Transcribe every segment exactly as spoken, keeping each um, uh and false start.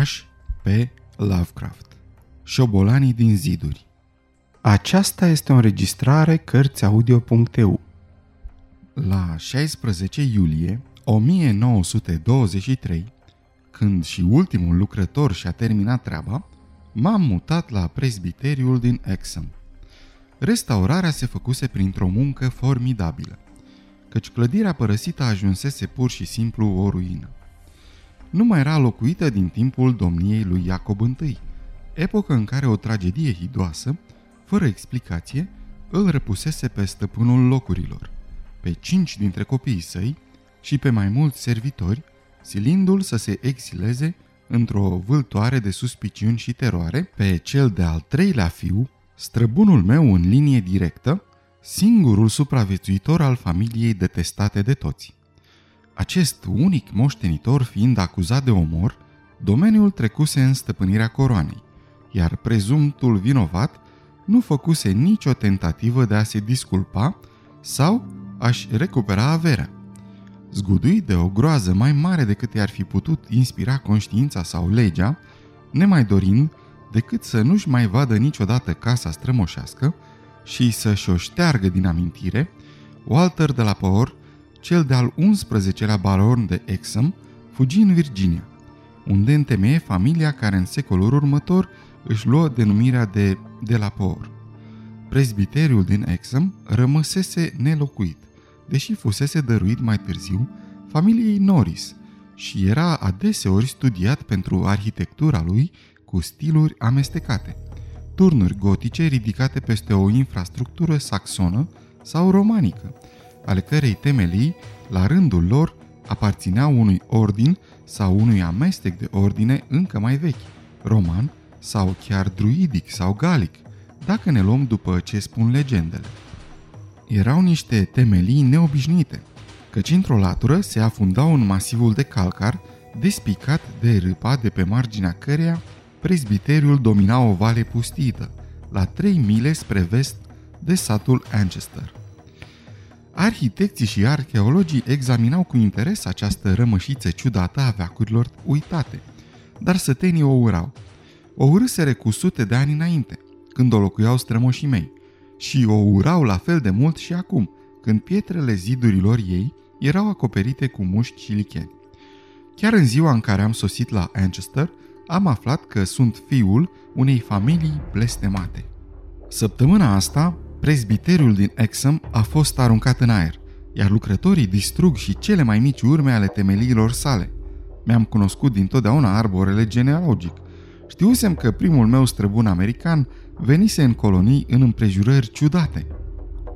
H P Lovecraft. Șobolanii din ziduri. Aceasta este o înregistrare cărți audio punct e u. La șaisprezece iulie o mie nouă sute douăzeci și trei, când și ultimul lucrător și-a terminat treaba, m-am mutat la presbiteriul din Exham. Restaurarea se făcuse printr-o muncă formidabilă, căci clădirea părăsită ajunsese pur și simplu o ruină. Nu mai era locuită din timpul domniei lui Iacob întâi, epocă în care o tragedie hidoasă, fără explicație, îl răpusese pe stăpânul locurilor, pe cinci dintre copiii săi și pe mai mulți servitori, silindu-l să se exileze într-o vâltoare de suspiciuni și teroare pe cel de-al treilea fiu, străbunul meu în linie directă, singurul supraviețuitor al familiei detestate de toți. Acest unic moștenitor fiind acuzat de omor, domeniul trecuse în stăpânirea coroanei, iar prezumtul vinovat nu făcuse nicio tentativă de a se disculpa sau a-și recupera averea. Zguduit de o groază mai mare decât i-ar fi putut inspira conștiința sau legea, nemai dorind decât să nu-și mai vadă niciodată casa strămoșească și să-și o șteargă din amintire, Walter de la Poer, cel de-al unsprezecelea baron de Exham, fugi în Virginia, unde întemeie familia care în secolul următor își luă denumirea de de la Poer. Prezbiteriul din Exham rămăsese nelocuit, deși fusese dăruit mai târziu familiei Norris și era adeseori studiat pentru arhitectura lui cu stiluri amestecate, turnuri gotice ridicate peste o infrastructură saxonă sau romanică, ale cărei temelii, la rândul lor, aparțineau unui ordin sau unui amestec de ordine încă mai vechi, roman sau chiar druidic sau galic, dacă ne luăm după ce spun legendele. Erau niște temelii neobișnuite, căci într-o latură se afundau în masivul de calcar, despicat de râpa de pe marginea căreia prezbiteriul domina o vale pustită, la trei mile spre vest de satul Ancaster. Arhitecții și arheologii examinau cu interes această rămășiță ciudată a veacurilor uitate, dar sătenii o urau. O urâsere cu sute de ani înainte, când o locuiau strămoșii mei, și o urau la fel de mult și acum, când pietrele zidurilor ei erau acoperite cu mușchi și licheni. Chiar în ziua în care am sosit la Ancaster, am aflat că sunt fiul unei familii blestemate. Săptămâna asta, prezbiteriul din Exham a fost aruncat în aer, iar lucrătorii distrug și cele mai mici urme ale temeliilor sale. Mi-am cunoscut dintotdeauna arborele genealogic. Știusem că primul meu străbun american venise în colonii în împrejurări ciudate.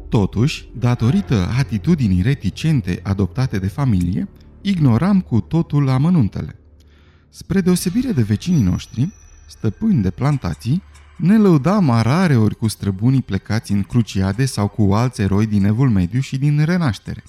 Totuși, datorită atitudinii reticente adoptate de familie, ignoram cu totul amănuntele. Spre deosebire de vecinii noștri, stăpâni de plantații, ne lăudam rareori cu străbunii plecați în cruciade sau cu alți eroi din Evul Mediu și din Renaștere.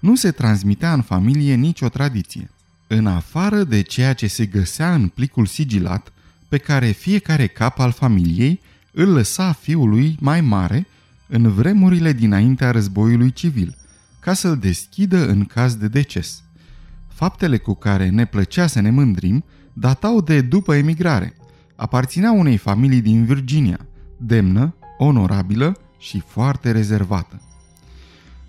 Nu se transmitea în familie nicio tradiție, în afară de ceea ce se găsea în plicul sigilat pe care fiecare cap al familiei îl lăsa fiului mai mare în vremurile dinaintea războiului civil, ca să-l deschidă în caz de deces. Faptele cu care ne plăcea să ne mândrim datau de după emigrare, aparținea unei familii din Virginia, demnă, onorabilă și foarte rezervată.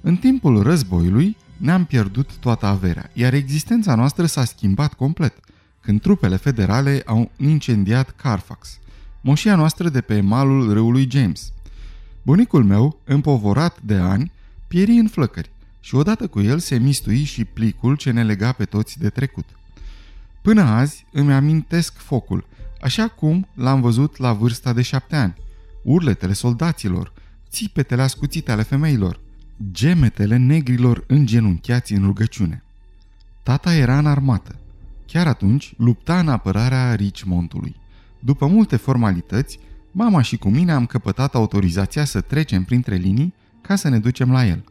În timpul războiului ne-am pierdut toată averea, iar existența noastră s-a schimbat complet, când trupele federale au incendiat Carfax, moșia noastră de pe malul râului James. Bunicul meu, împovorat de ani, pieri în flăcări și odată cu el se mistui și plicul ce ne lega pe toți de trecut. Până azi îmi amintesc focul, așa cum l-am văzut la vârsta de șapte ani, urletele soldaților, țipetele ascuțite ale femeilor, gemetele negrilor îngenunchiați în rugăciune. Tata era în armată. Chiar atunci lupta în apărarea Richmondului. După multe formalități, mama și cu mine am căpătat autorizația să trecem printre linii ca să ne ducem la el.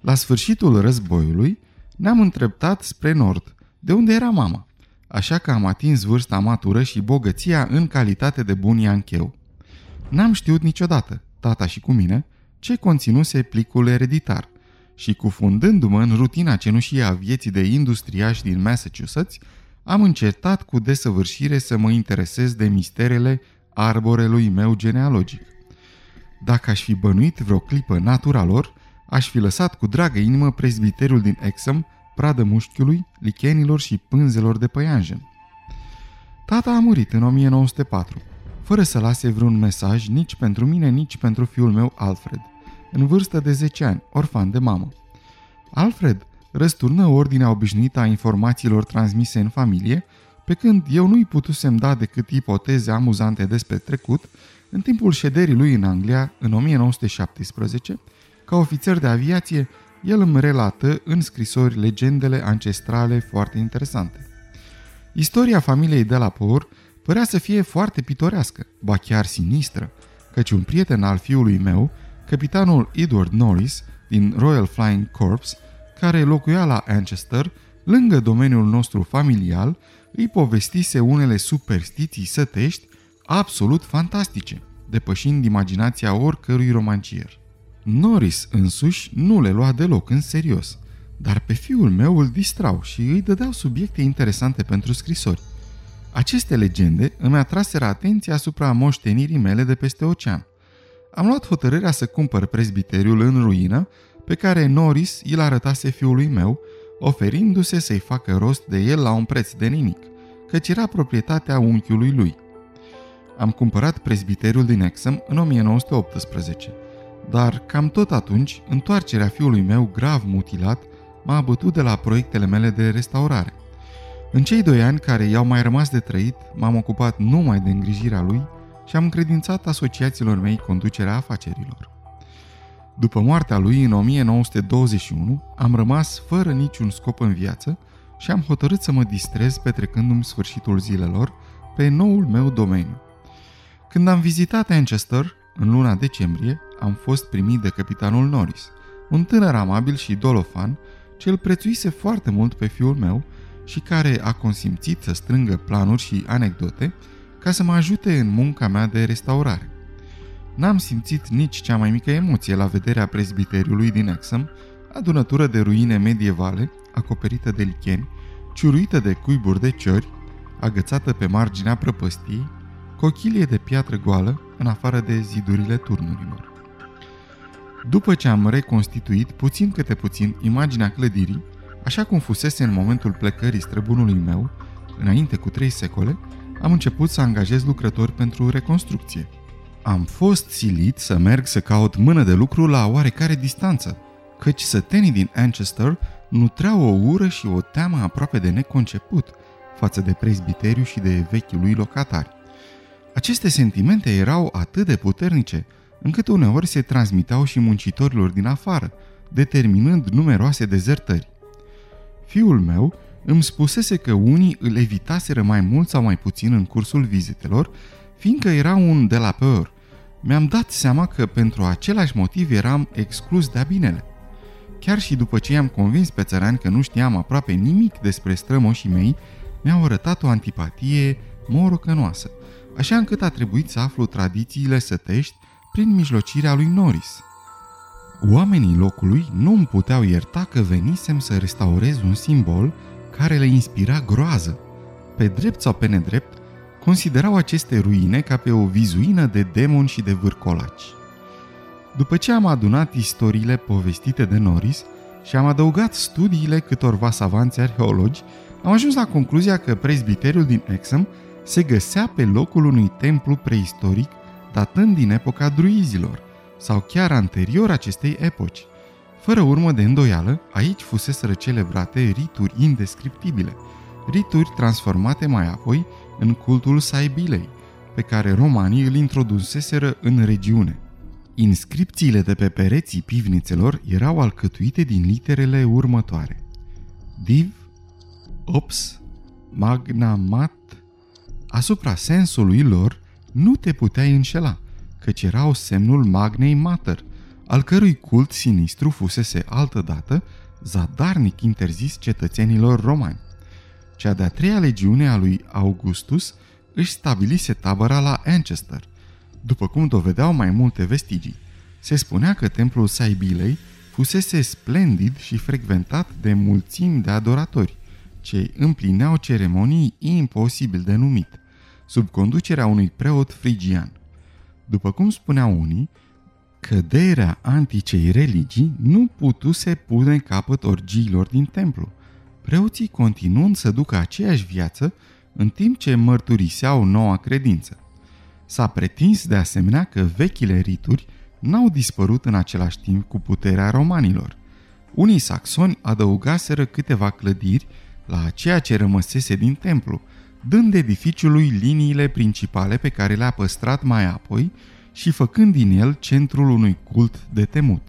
La sfârșitul războiului ne-am îndreptat spre nord, de unde era mama, așa că am atins vârsta matură și bogăția în calitate de bun iancheu. N-am știut niciodată, tata și cu mine, ce conținuse plicul ereditar și, cufundându-mă în rutina cenușie a vieții de industriași din Massachusetts, am încetat cu desăvârșire să mă interesez de misterele arborelui meu genealogic. Dacă aș fi bănuit vreo clipă natura lor, aș fi lăsat cu dragă inimă prezbiterul din Exham, pradă mușchiului, lichenilor și pânzelor de păianjen. Tata a murit în o mie nouă sute patru, fără să lase vreun mesaj nici pentru mine, nici pentru fiul meu Alfred, în vârstă de zece ani, orfan de mamă. Alfred răsturnă ordinea obișnuită a informațiilor transmise în familie, pe când eu nu-i putusem da decât ipoteze amuzante despre trecut, în timpul șederii lui în Anglia, în o mie nouă sute șaptesprezece, ca ofițer de aviație, el îmi relată în scrisori legendele ancestrale foarte interesante. Istoria familiei de la Poer părea să fie foarte pitorească, ba chiar sinistră, căci un prieten al fiului meu, capitanul Edward Norris din Royal Flying Corps, care locuia la Ancaster, lângă domeniul nostru familial, îi povestise unele superstiții sătești absolut fantastice, depășind imaginația oricărui romancier. Norris însuși nu le lua deloc în serios, dar pe fiul meu îl distrau și îi dădeau subiecte interesante pentru scrisori. Aceste legende îmi atraseră atenția asupra moștenirii mele de peste ocean. Am luat hotărârea să cumpăr prezbiteriul în ruină, pe care Norris îl arătase fiului meu, oferindu-se să-i facă rost de el la un preț de nimic, căci era proprietatea unchiului lui. Am cumpărat prezbiteriul din Exham în o mie nouă sute optsprezece, dar cam tot atunci, întoarcerea fiului meu grav mutilat m-a abătut de la proiectele mele de restaurare. În cei doi ani care i-au mai rămas de trăit, m-am ocupat numai de îngrijirea lui și am încredințat asociaților mei conducerea afacerilor. După moartea lui în o mie nouă sute douăzeci și unu, am rămas fără niciun scop în viață și am hotărât să mă distrez petrecându-mi sfârșitul zilelor pe noul meu domeniu. Când am vizitat Ancaster, în luna decembrie, am fost primit de capitanul Norris, un tânăr amabil și dolofan, ce îl prețuise foarte mult pe fiul meu și care a consimțit să strângă planuri și anecdote ca să mă ajute în munca mea de restaurare. N-am simțit nici cea mai mică emoție la vederea prezbiteriului din Exham, adunătură de ruine medievale, acoperită de licheni, ciuruită de cuiburi de ciori, agățată pe marginea prăpăstiei, cu o chilie de piatră goală în afară de zidurile turnurilor. După ce am reconstituit puțin câte puțin imaginea clădirii, așa cum fusese în momentul plecării străbunului meu, înainte cu trei secole, am început să angajez lucrători pentru reconstrucție. Am fost silit să merg să caut mână de lucru la oarecare distanță, căci sătenii din Ancaster nutreau o ură și o teamă aproape de neconceput față de prezbiteriu și de vechii lui locatari. Aceste sentimente erau atât de puternice, încât uneori se transmiteau și muncitorilor din afară, determinând numeroase dezertări. Fiul meu îmi spusese că unii îl evitaseră mai mult sau mai puțin în cursul vizitelor, fiindcă era un de la Poer. Mi-am dat seama că pentru același motiv eram exclus de-a binele. Chiar și după ce i-am convins pe țărani că nu știam aproape nimic despre strămoșii mei, mi-au arătat o antipatie morocănoasă, așa încât a trebuit să aflu tradițiile sătești prin mijlocirea lui Norris. Oamenii locului nu îmi puteau ierta că venisem să restaurez un simbol care le inspira groază. Pe drept sau pe nedrept, considerau aceste ruine ca pe o vizuină de demoni și de vârcolaci. După ce am adunat istoriile povestite de Norris și am adăugat studiile câtorva savanți arheologi, am ajuns la concluzia că prezbiteriul din Exham se găsea pe locul unui templu preistoric datând din epoca druizilor, sau chiar anterior acestei epoci. Fără urmă de îndoială, aici fuseseră celebrate rituri indescriptibile, rituri transformate mai apoi în cultul Cybelei, pe care romanii îl introduseseră în regiune. Inscripțiile de pe pereții pivnițelor erau alcătuite din literele următoare: Div, Ops, Magna Mater. Asupra sensului lor nu te puteai înșela, căci erau semnul Magnei Mater, al cărui cult sinistru fusese altădată zadarnic interzis cetățenilor romani. Cea de-a treia legiune a lui Augustus își stabilise tabăra la Ancaster, după cum dovedeau mai multe vestigii. Se spunea că templul Cybelei fusese splendid și frecventat de mulțimi de adoratori, ce împlineau ceremonii imposibil de numit, sub conducerea unui preot frigian. După cum spuneau unii, căderea anticei religii nu putuse pune capăt orgiilor din templu, preoții continuând să ducă aceeași viață în timp ce mărturiseau noua credință. S-a pretins de asemenea că vechile rituri n-au dispărut în același timp cu puterea romanilor. Unii saxoni adăugaseră câteva clădiri la ceea ce rămăsese din templu, dând edificiului liniile principale pe care le-a păstrat mai apoi și făcând din el centrul unui cult de temut.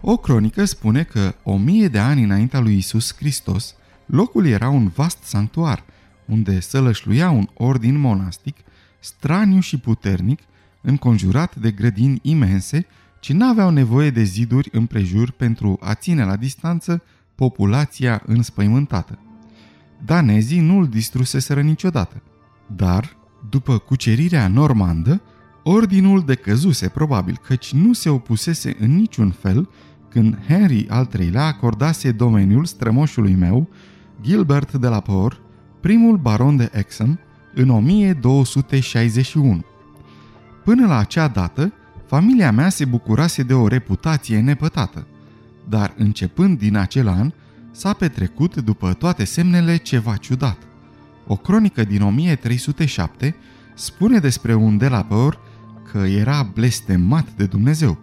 O cronică spune că o mie de ani înaintea lui Isus Hristos, locul era un vast sanctuar, unde sălășluia un ordin monastic, straniu și puternic, înconjurat de grădini imense, ci n-aveau nevoie de ziduri împrejur pentru a ține la distanță populația înspăimântată. Danezii nu îl distruseseră niciodată, dar, după cucerirea normandă, ordinul decăzuse probabil, căci nu se opusese în niciun fel când Henry al treilea acordase domeniul strămoșului meu, Gilbert de la Poer, primul baron de Exham, în o mie două sute șaizeci și unu. Până la acea dată, familia mea se bucurase de o reputație nepătată, dar începând din acel an, s-a petrecut după toate semnele ceva ciudat. O cronică din o mie trei sute șapte spune despre un de la Poer că era blestemat de Dumnezeu,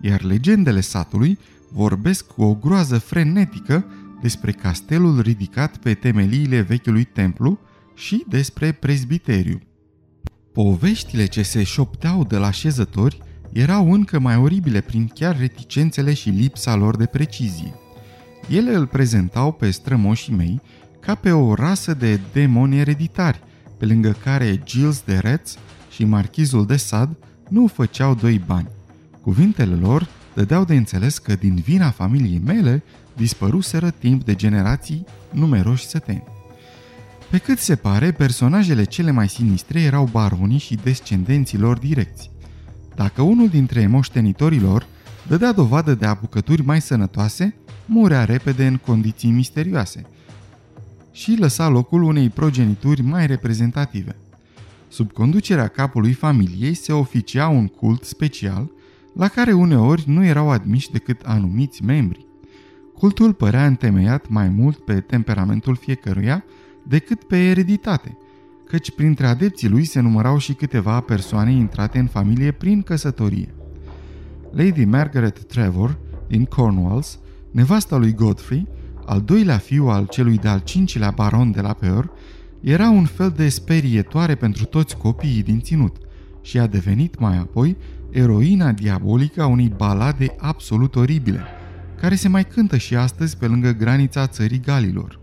iar legendele satului vorbesc cu o groază frenetică despre castelul ridicat pe temeliile vechiului templu și despre prezbiteriu. Poveștile ce se șopteau de la șezători erau încă mai oribile prin chiar reticențele și lipsa lor de precizie. Ele îl prezentau pe strămoșii mei ca pe o rasă de demoni ereditari, pe lângă care Gilles de Rais și marchizul de Sad nu făceau doi bani. Cuvintele lor dădeau de înțeles că din vina familiei mele dispăruseră timp de generații numeroși săteni. Pe cât se pare, personajele cele mai sinistre erau baronii și descendenții lor direcți. Dacă unul dintre moștenitorii lor dădea dovadă de apucături mai sănătoase, murea repede în condiții misterioase și lăsa locul unei progenituri mai reprezentative. Sub conducerea capului familiei se oficia un cult special, la care uneori nu erau admiși decât anumiți membri. Cultul părea întemeiat mai mult pe temperamentul fiecăruia decât pe ereditate, căci printre adepții lui se numărau și câteva persoane intrate în familie prin căsătorie. Lady Margaret Trevor, din Cornwall, nevasta lui Godfrey, al doilea fiu al celui de-al cincilea baron de la Poer, era un fel de sperietoare pentru toți copiii din ținut și a devenit mai apoi eroina diabolică a unei balade absolut oribile, care se mai cântă și astăzi pe lângă granița țării Galilor.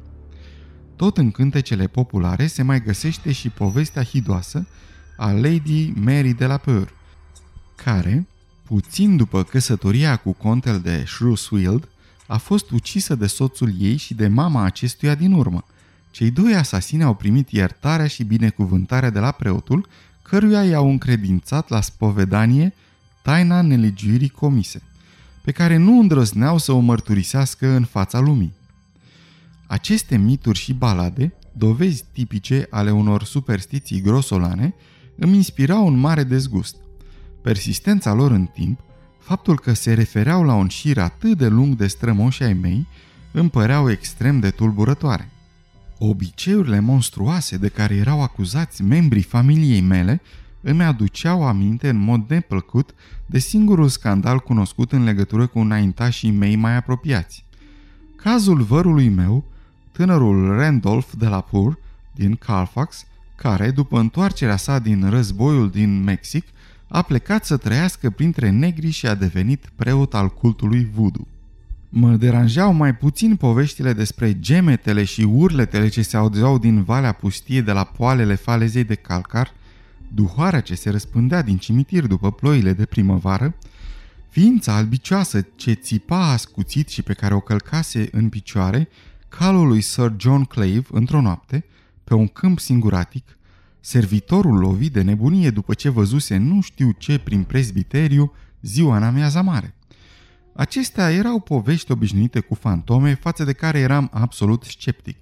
Tot în cântecele populare se mai găsește și povestea hidoasă a Lady Mary de la Poer, care, puțin după căsătoria cu contele de Shrewsfield, a fost ucisă de soțul ei și de mama acestuia din urmă. Cei doi asasini au primit iertarea și binecuvântarea de la preotul, căruia i-au încredințat la spovedanie taina nelegiuirii comise, pe care nu îndrăzneau să o mărturisească în fața lumii. Aceste mituri și balade, dovezi tipice ale unor superstiții grosolane, îmi inspirau un mare dezgust. Persistența lor în timp, faptul că se refereau la un șir atât de lung de strămoși ai mei, îmi păreau extrem de tulburătoare. Obiceiurile monstruoase de care erau acuzați membrii familiei mele îmi aduceau aminte în mod neplăcut de singurul scandal cunoscut în legătură cu înaintașii mei mai apropiați. Cazul vărului meu, tânărul Randolph de la Poer din Carfax, care, după întoarcerea sa din războiul din Mexic, a plecat să trăiască printre negri și a devenit preot al cultului voodoo. Mă deranjau mai puțin poveștile despre gemetele și urletele ce se auzeau din Valea Pustie de la poalele falezei de calcar, duhoarea ce se răspândea din cimitir după ploile de primăvară, ființa albicioasă ce țipa ascuțit și pe care o călcase în picioare calul lui Sir John Clave într-o noapte, pe un câmp singuratic, servitorul lovit de nebunie după ce văzuse nu știu ce prin prezbiteriu ziua în amiaza mare. Acestea erau povești obișnuite cu fantome față de care eram absolut sceptic.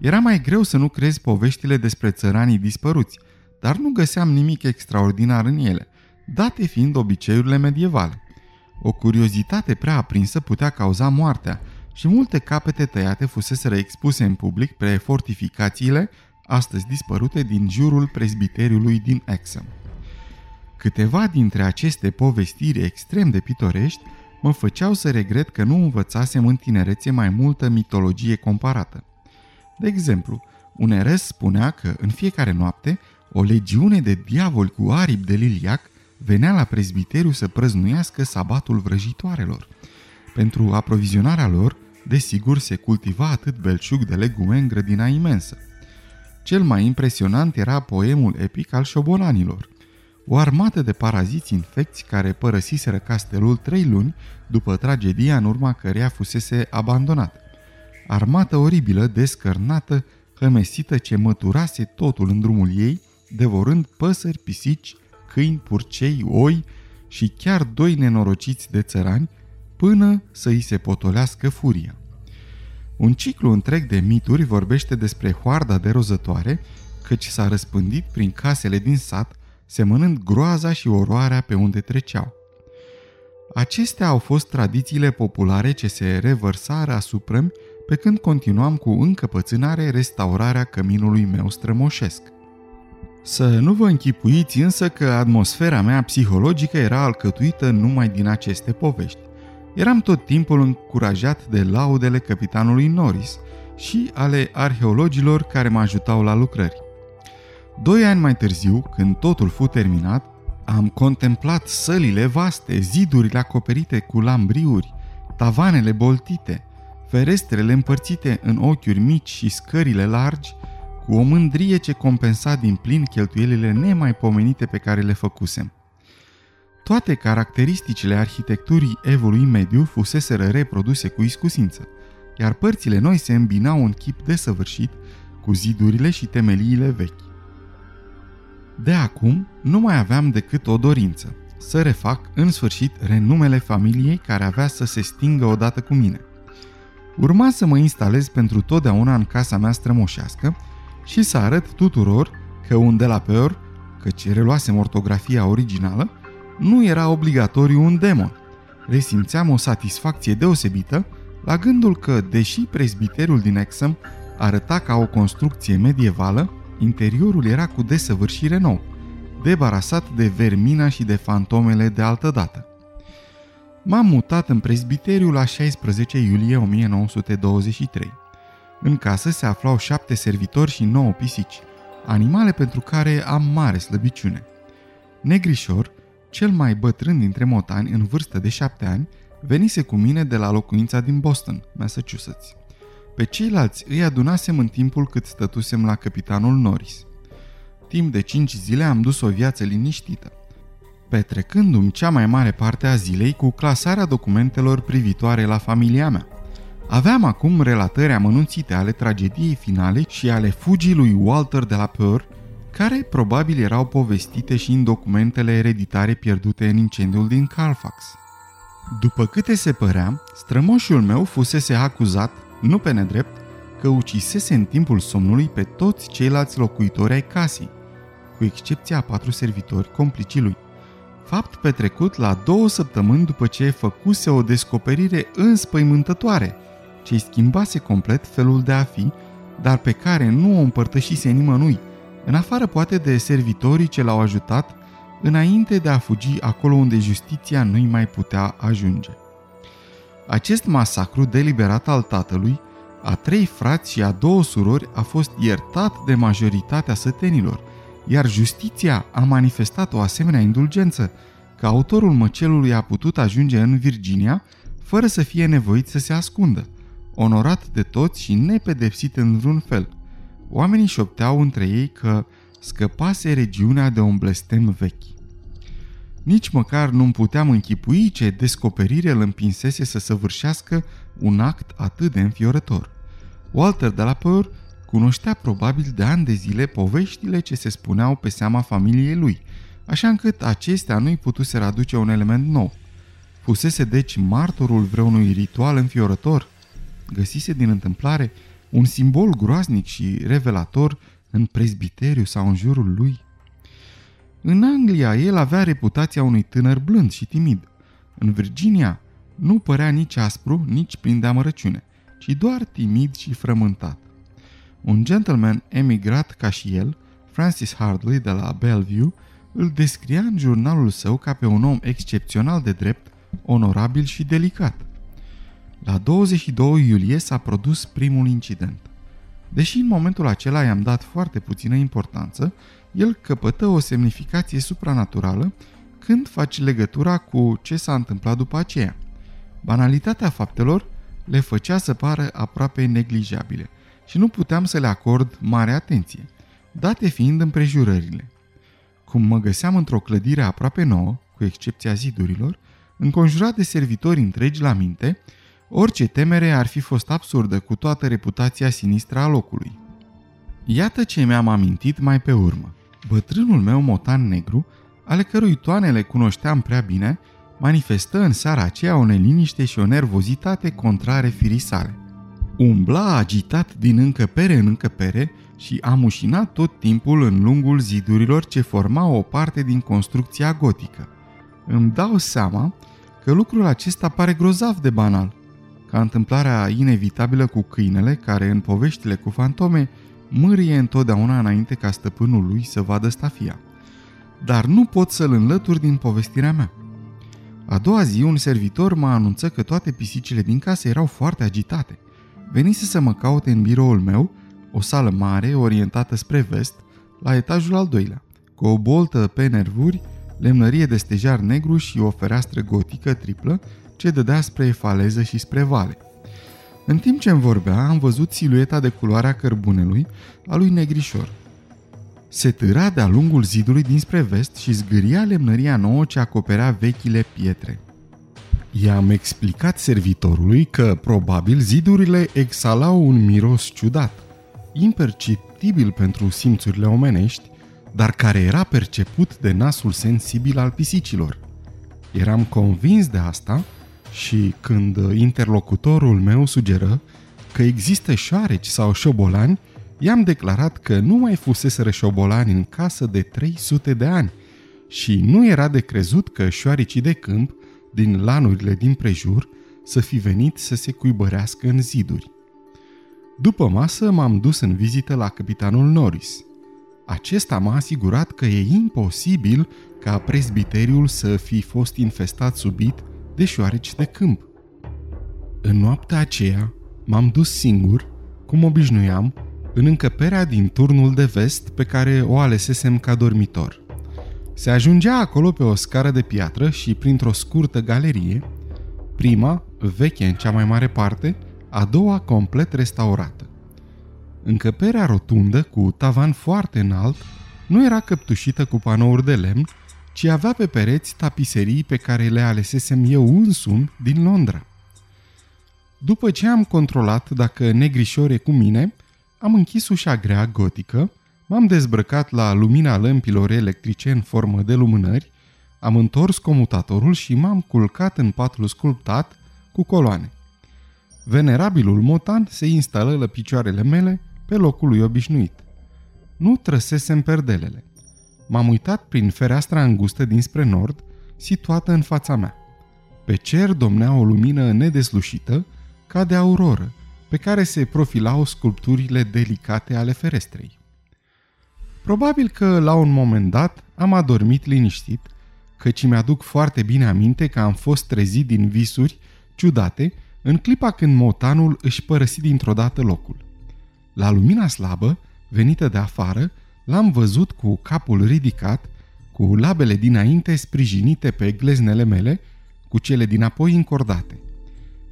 Era mai greu să nu crezi poveștile despre țăranii dispăruți, dar nu găseam nimic extraordinar în ele, date fiind obiceiurile medievale. O curiozitate prea aprinsă putea cauza moartea și multe capete tăiate fuseseră expuse în public pe fortificațiile astăzi dispărute din jurul prezbiteriului din Exham. Câteva dintre aceste povestiri extrem de pitorești mă făceau să regret că nu învățasem în tinerețe mai multă mitologie comparată. De exemplu, un eres spunea că în fiecare noapte o legiune de diavoli cu aripi de liliac venea la prezbiteriu să prăznuiască sabatul vrăjitoarelor. Pentru aprovizionarea lor, desigur, se cultiva atât belșug de legume în grădina imensă. Cel mai impresionant era poemul epic al șobolanilor. O armată de paraziți infecți care părăsiseră castelul trei luni după tragedia în urma căreia fusese abandonat. Armată oribilă, descărnată, hămesită, ce măturase totul în drumul ei, devorând păsări, pisici, câini, purcei, oi și chiar doi nenorociți de țărani, până să îi se potolească furia. Un ciclu întreg de mituri vorbește despre hoarda de rozătoare, căci s-a răspândit prin casele din sat, semănând groaza și oroarea pe unde treceau. Acestea au fost tradițiile populare ce se revărsară asupra-mi, pe când continuam cu încăpățânare restaurarea căminului meu strămoșesc. Să nu vă închipuiți însă că atmosfera mea psihologică era alcătuită numai din aceste povești. Eram tot timpul încurajat de laudele căpitanului Norris și ale arheologilor care mă ajutau la lucrări. Doi ani mai târziu, când totul fu terminat, am contemplat sălile vaste, zidurile acoperite cu lambriuri, tavanele boltite, ferestrele împărțite în ochiuri mici și scările largi, cu o mândrie ce compensa din plin cheltuielile nemaipomenite pe care le făcusem. Toate caracteristicile arhitecturii evului mediu fuseseră reproduse cu iscusință, iar părțile noi se îmbinau în chip desăvârșit cu zidurile și temeliile vechi. De acum nu mai aveam decât o dorință, să refac în sfârșit renumele familiei care avea să se stingă odată cu mine. Urma să mă instalez pentru totdeauna în casa mea strămoșească și să arăt tuturor că un de la Poer, căci reluasem ortografia originală, nu era obligatoriu un demon. Resimțeam o satisfacție deosebită la gândul că, deși prezbiterul din Exham arăta ca o construcție medievală, interiorul era cu desăvârșire nou, debarasat de vermina și de fantomele de altădată. M-am mutat în prezbiteriu la șaisprezece iulie o mie nouă sute douăzeci și trei. În casă se aflau șapte servitori și nouă pisici, animale pentru care am mare slăbiciune. Negrișor, cel mai bătrân dintre motani în vârstă de șapte ani, venise cu mine de la locuința din Boston, Massachusetts. Pe ceilalți îi adunasem în timpul cât stătusem la căpitanul Norris. Timp de cinci zile am dus o viață liniștită, petrecându-mi cea mai mare parte a zilei cu clasarea documentelor privitoare la familia mea. Aveam acum relatări amănunțite ale tragediei finale și ale fugii lui Walter de la Poer, care probabil erau povestite și în documentele ereditare pierdute în incendiul din Carfax. După câte se părea, strămoșul meu fusese acuzat, nu pe nedrept, că ucisese în timpul somnului pe toți ceilalți locuitori ai casei, cu excepția a patru servitori complicii lui. Fapt petrecut la două săptămâni după ce făcuse o descoperire înspăimântătoare, ce-i schimbase complet felul de a fi, dar pe care nu o împărtășise nimănui, în afară poate de servitorii ce l-au ajutat înainte de a fugi acolo unde justiția nu-i mai putea ajunge. Acest masacru deliberat al tatălui, a trei frați și a două surori, a fost iertat de majoritatea sătenilor, iar justiția a manifestat o asemenea indulgență, că autorul măcelului a putut ajunge în Virginia fără să fie nevoit să se ascundă, onorat de toți și nepedepsit în vreun fel. Oamenii șopteau între ei că scăpase regiunea de un blestem vechi. Nici măcar nu-mi puteam închipui ce descoperire îl împinsese să săvârșească un act atât de înfiorător. Walter de la Poer cunoștea probabil de ani de zile poveștile ce se spuneau pe seama familiei lui, așa încât acestea nu-i putuseră aduce un element nou. Fusese deci martorul vreunui ritual înfiorător. Găsise din întâmplare un simbol groaznic și revelator în prezbiteriu sau în jurul lui. În Anglia, el avea reputația unui tânăr blând și timid. În Virginia, nu părea nici aspru, nici plin de amărăciune, ci doar timid și frământat. Un gentleman emigrat ca și el, Francis Hartley de la Bellevue, îl descria în jurnalul său ca pe un om excepțional de drept, onorabil și delicat. La douăzeci și doi iulie s-a produs primul incident. Deși în momentul acela i-am dat foarte puțină importanță, el căpătă o semnificație supranaturală când faci legătura cu ce s-a întâmplat după aceea. Banalitatea faptelor le făcea să pară aproape neglijabile și nu puteam să le acord mare atenție, date fiind împrejurările. Cum mă găseam într-o clădire aproape nouă, cu excepția zidurilor, înconjurat de servitori întregi la minte, orice temere ar fi fost absurdă cu toată reputația sinistră a locului. Iată ce mi-am amintit mai pe urmă. Bătrânul meu motan negru, ale cărui toane le cunoșteam prea bine, manifestă în seara aceea o neliniște și o nervozitate contrare firii sale. Umbla agitat din încăpere în încăpere și amușina tot timpul în lungul zidurilor ce formau o parte din construcția gotică. Îmi dau seama că lucrul acesta pare grozav de banal, ca întâmplarea inevitabilă cu câinele care în poveștile cu fantome mârie întotdeauna înainte ca stăpânul lui să vadă stafia. Dar nu pot să-l înlătur din povestirea mea. A doua zi, un servitor mă anunță că toate pisicile din casă erau foarte agitate. Venise să mă caute în biroul meu, o sală mare, orientată spre vest, la etajul al doilea, cu o boltă pe nervuri, lemnărie de stejar negru și o fereastră gotică triplă ce dădea spre faleză și spre vale. În timp ce-mi vorbea, am văzut silueta de culoarea cărbunelui a lui Negrișor. Se târa de-a lungul zidului dinspre vest și zgâria lemnăria nouă ce acoperea vechile pietre. I-am explicat servitorului că, probabil, zidurile exhalau un miros ciudat, imperceptibil pentru simțurile omenești, dar care era perceput de nasul sensibil al pisicilor. Eram convins de asta și când interlocutorul meu sugeră că există șoareci sau șobolani, i-am declarat că nu mai fuseseră șobolani în casă de trei sute de ani și nu era de crezut că șoarecii de câmp din lanurile din prejur să fi venit să se cuibărească în ziduri. După masă m-am dus în vizită la căpitanul Norris. Acesta m-a asigurat că e imposibil ca prezbiteriul să fi fost infestat subit de șoareci de câmp. În noaptea aceea m-am dus singur, cum obișnuiam, în încăperea din turnul de vest pe care o alesesem ca dormitor. Se ajungea acolo pe o scară de piatră și printr-o scurtă galerie, prima, veche în cea mai mare parte, a doua complet restaurată. Încăperea rotundă, cu tavan foarte înalt, nu era căptușită cu panouri de lemn, ci avea pe pereți tapiserii pe care le alesesem eu însumi din Londra. După ce am controlat dacă Negrișor e cu mine, am închis ușa grea gotică, m-am dezbrăcat la lumina lămpilor electrice în formă de lumânări, am întors comutatorul și m-am culcat în patul sculptat cu coloane. Venerabilul motan se instală la picioarele mele pe locul lui obișnuit. Nu trăsesem perdelele. M-am uitat prin fereastra îngustă dinspre nord, situată în fața mea. Pe cer domnea o lumină nedeslușită, ca de auroră, pe care se profilau sculpturile delicate ale ferestrei. Probabil că, la un moment dat, am adormit liniștit, căci mi-aduc foarte bine aminte că am fost trezit din visuri ciudate în clipa când motanul își părăsi dintr-o dată locul. La lumina slabă, venită de afară, l-am văzut cu capul ridicat, cu labele dinainte sprijinite pe gleznele mele, cu cele dinapoi încordate.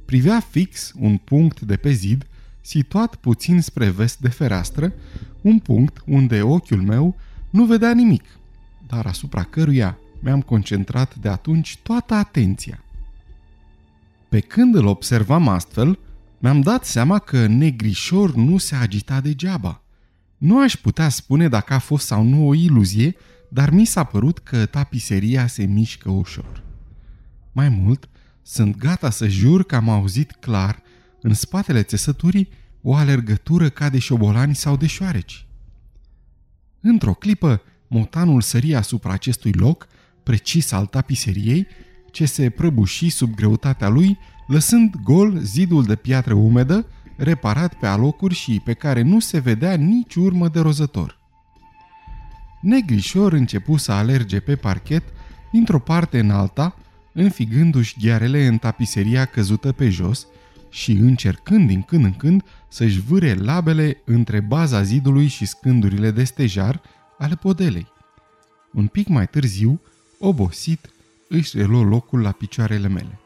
Privea fix un punct de pe zid, situat puțin spre vest de fereastră, un punct unde ochiul meu nu vedea nimic, dar asupra căruia mi-am concentrat de atunci toată atenția. Pe când îl observam astfel, mi-am dat seama că Negrișor nu se agita degeaba. Nu aș putea spune dacă a fost sau nu o iluzie, dar mi s-a părut că tapiseria se mișcă ușor. Mai mult, sunt gata să jur că am auzit clar, în spatele țesăturii, o alergătură ca de șobolani sau de șoareci. Într-o clipă, motanul sări asupra acestui loc, precis al tapiseriei, ce se prăbuși sub greutatea lui, lăsând gol zidul de piatră umedă, reparat pe alocuri și pe care nu se vedea nici urmă de rozător. Negrișor începu să alerge pe parchet, dintr-o parte în alta, înfigându-și ghearele în tapiseria căzută pe jos și încercând din când în când să-și vâre labele între baza zidului și scândurile de stejar ale podelei. Un pic mai târziu, obosit, își reluă locul la picioarele mele.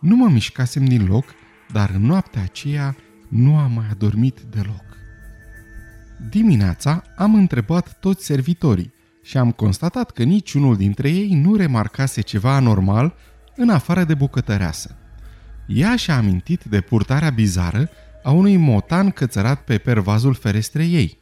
Nu mă mișcasem din loc, dar în noaptea aceea nu am mai adormit deloc. Dimineața am întrebat toți servitorii și am constatat că niciunul dintre ei nu remarcase ceva anormal în afară de bucătăreasă. Ea și-a amintit de purtarea bizară a unui motan cățărat pe pervazul ferestrei ei.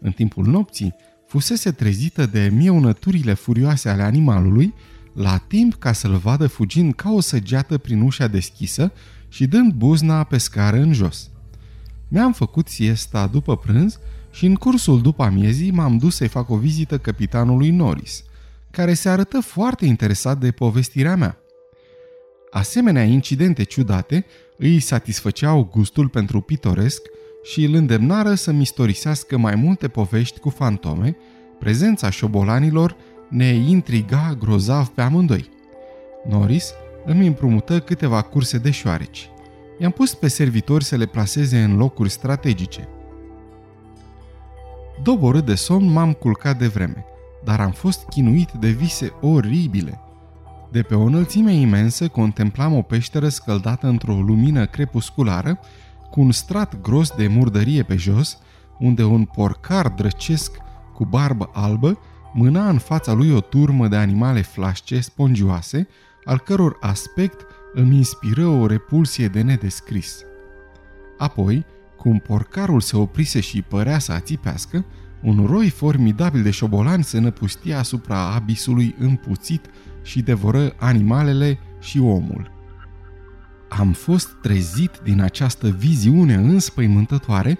În timpul nopții fusese trezită de mieunăturile furioase ale animalului la timp ca să-l vadă fugind ca o săgeată prin ușa deschisă și dând buzna pe scară în jos. Mi-am făcut siesta după prânz și în cursul după amiezii m-am dus să-i fac o vizită căpitanului Norris, care se arătă foarte interesat de povestirea mea. Asemenea incidente ciudate îi satisfăceau gustul pentru pitoresc și îl îndemnară să mistorisească mai multe povești cu fantome, prezența șobolanilor ne intriga grozav pe amândoi. Norris îmi împrumută câteva curse de șoareci. I-am pus pe servitori să le plaseze în locuri strategice. Doborât de somn, m-am culcat de vreme, dar am fost chinuit de vise oribile. De pe o înălțime imensă contemplam o peșteră scăldată într-o lumină crepusculară, cu un strat gros de murdărie pe jos, unde un porcar drăcesc cu barbă albă mâna în fața lui o turmă de animale flașce spongioase, al căror aspect îmi inspiră o repulsie de nedescris. Apoi, cum porcarul se oprise și părea să ațipească, un roi formidabil de șobolani se năpustia asupra abisului împuțit și devoră animalele și omul. Am fost trezit din această viziune înspăimântătoare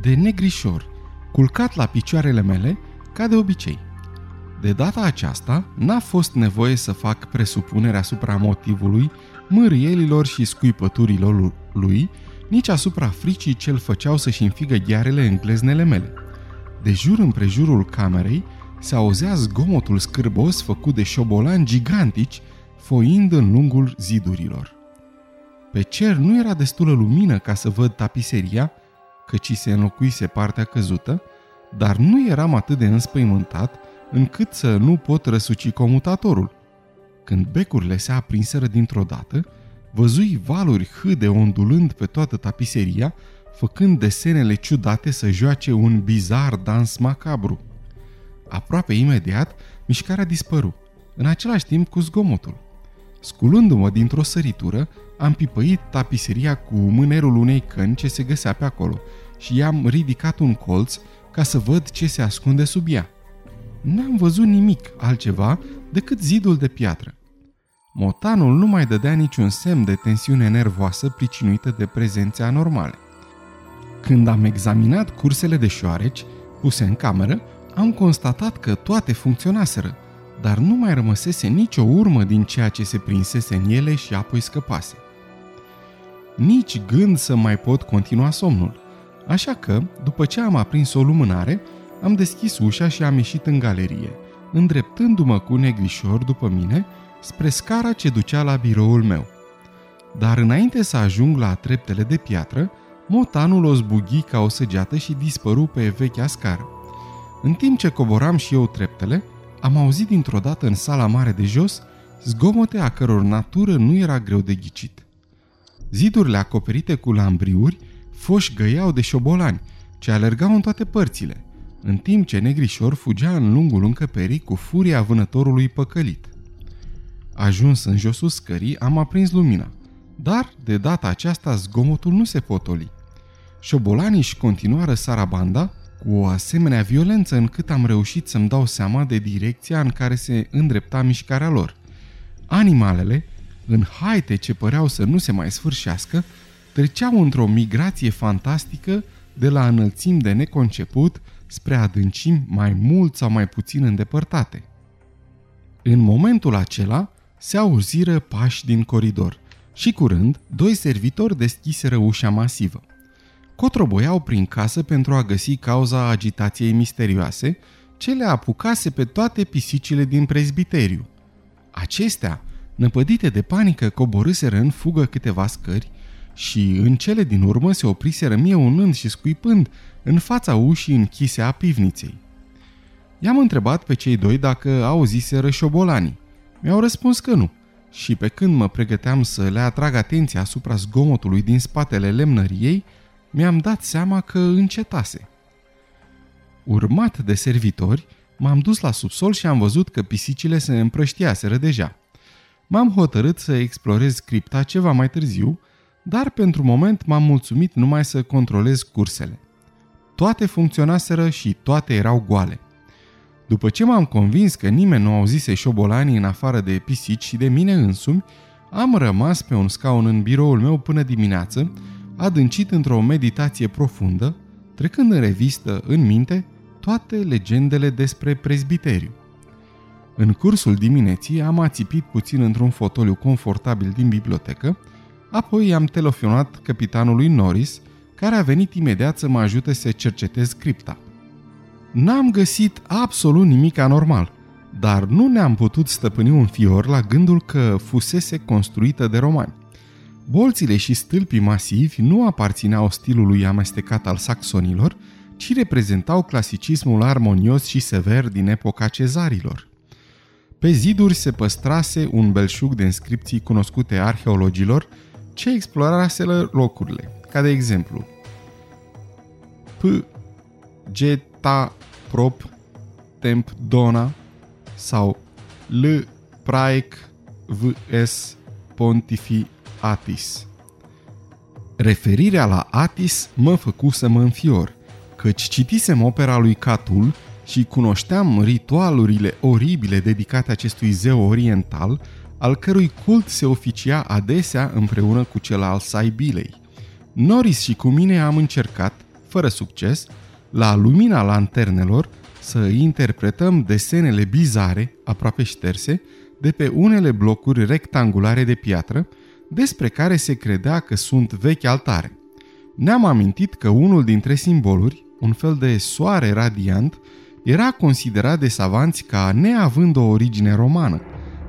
de Negrișor, culcat la picioarele mele, ca de obicei. De data aceasta, n-a fost nevoie să fac presupunere asupra motivului, mârielilor și scuipăturilor lui, nici asupra fricii ce-l făceau să-și înfigă ghearele în gleznele mele. De jur împrejurul camerei se auzea zgomotul scârbos făcut de șobolani gigantici, foind în lungul zidurilor. Pe cer nu era destulă lumină ca să văd tapiseria, căci se înlocuise partea căzută, dar nu eram atât de înspăimântat încât să nu pot răsuci comutatorul. Când becurile se aprinseră dintr-o dată, văzui valuri hâde ondulând pe toată tapiseria, făcând desenele ciudate să joace un bizar dans macabru. Aproape imediat, mișcarea dispăru, în același timp cu zgomotul. Sculându-mă dintr-o săritură, am pipăit tapiseria cu mânerul unei căni ce se găsea pe acolo și i-am ridicat un colț ca să văd ce se ascunde sub ea. N-am văzut nimic altceva decât zidul de piatră. Motanul nu mai dădea niciun semn de tensiune nervoasă pricinuită de prezențe anormale. Când am examinat cursele de șoareci puse în cameră, am constatat că toate funcționaseră, dar nu mai rămăsese nicio urmă din ceea ce se prinsese în ele și apoi scăpase. Nici gând să mai pot continua somnul, așa că, după ce am aprins o lumânare, am deschis ușa și am ieșit în galerie, îndreptându-mă cu negrișor după mine spre scara ce ducea la biroul meu. Dar înainte să ajung la treptele de piatră, motanul o zbughi ca o săgeată și dispăru pe vechea scară. În timp ce coboram și eu treptele, am auzit dintr-o dată în sala mare de jos zgomote a căror natură nu era greu de ghicit. Zidurile acoperite cu lambriuri foși găiau de șobolani, ce alergau în toate părțile, în timp ce Negrișor fugea în lungul încăperii cu furia vânătorului păcălit. Ajuns în josul scării, am aprins lumina, dar de data aceasta zgomotul nu se potoli. Șobolanii își continuară sarabanda cu o asemenea violență încât am reușit să-mi dau seama de direcția în care se îndrepta mișcarea lor. Animalele, în haite ce păreau să nu se mai sfârșească, treceau într-o migrație fantastică de la înălțimi de neconceput spre adâncimi mai mult sau mai puțin îndepărtate. În momentul acela se auziră pași din coridor și curând doi servitori deschiseră ușa masivă. Cotroboiau prin casă pentru a găsi cauza agitației misterioase ce le apucase pe toate pisicile din prezbiteriu. Acestea, năpădite de panică, coborâseră în fugă câteva scări și în cele din urmă se opriseră mieunând și scuipând în fața ușii închise a pivniței. I-am întrebat pe cei doi dacă auziseră șobolanii. Mi-au răspuns că nu și pe când mă pregăteam să le atrag atenția asupra zgomotului din spatele lemnăriei, mi-am dat seama că încetase. Urmat de servitori, m-am dus la subsol și am văzut că pisicile se împrăștiaseră deja. M-am hotărât să explorez cripta ceva mai târziu, dar pentru moment m-am mulțumit numai să controlez cursele. Toate funcționaseră și toate erau goale. După ce m-am convins că nimeni nu auzise șobolanii în afară de pisici și de mine însumi, am rămas pe un scaun în biroul meu până dimineață, adâncit într-o meditație profundă, trecând în revistă, în minte, toate legendele despre prezbiteriu. În cursul dimineții am ațipit puțin într-un fotoliu confortabil din bibliotecă, apoi am telefonat căpitanului Norris, care a venit imediat să mă ajute să cercetez cripta. N-am găsit absolut nimic anormal, dar nu ne-am putut stăpâni un fior la gândul că fusese construită de romani. Bolțile și stâlpii masivi nu aparțineau stilului amestecat al saxonilor, ci reprezentau clasicismul armonios și sever din epoca cezarilor. Pe ziduri se păstrase un belșug de inscripții cunoscute arheologilor ce exploraseră locurile, ca de exemplu P. Geta prop temp dona sau L. praec vs. pontifi Atis. Referirea la Atis mă făcu să mă înfior, căci citisem opera lui Catul și cunoșteam ritualurile oribile dedicate acestui zeu oriental, al cărui cult se oficia adesea împreună cu cel al Cybelei. Norris și cu mine am încercat, fără succes, la lumina lanternelor să interpretăm desenele bizare, aproape șterse, de pe unele blocuri rectangulare de piatră, despre care se credea că sunt vechi altare. Ne-am amintit că unul dintre simboluri, un fel de soare radiant, era considerat de savanți ca neavând o origine romană.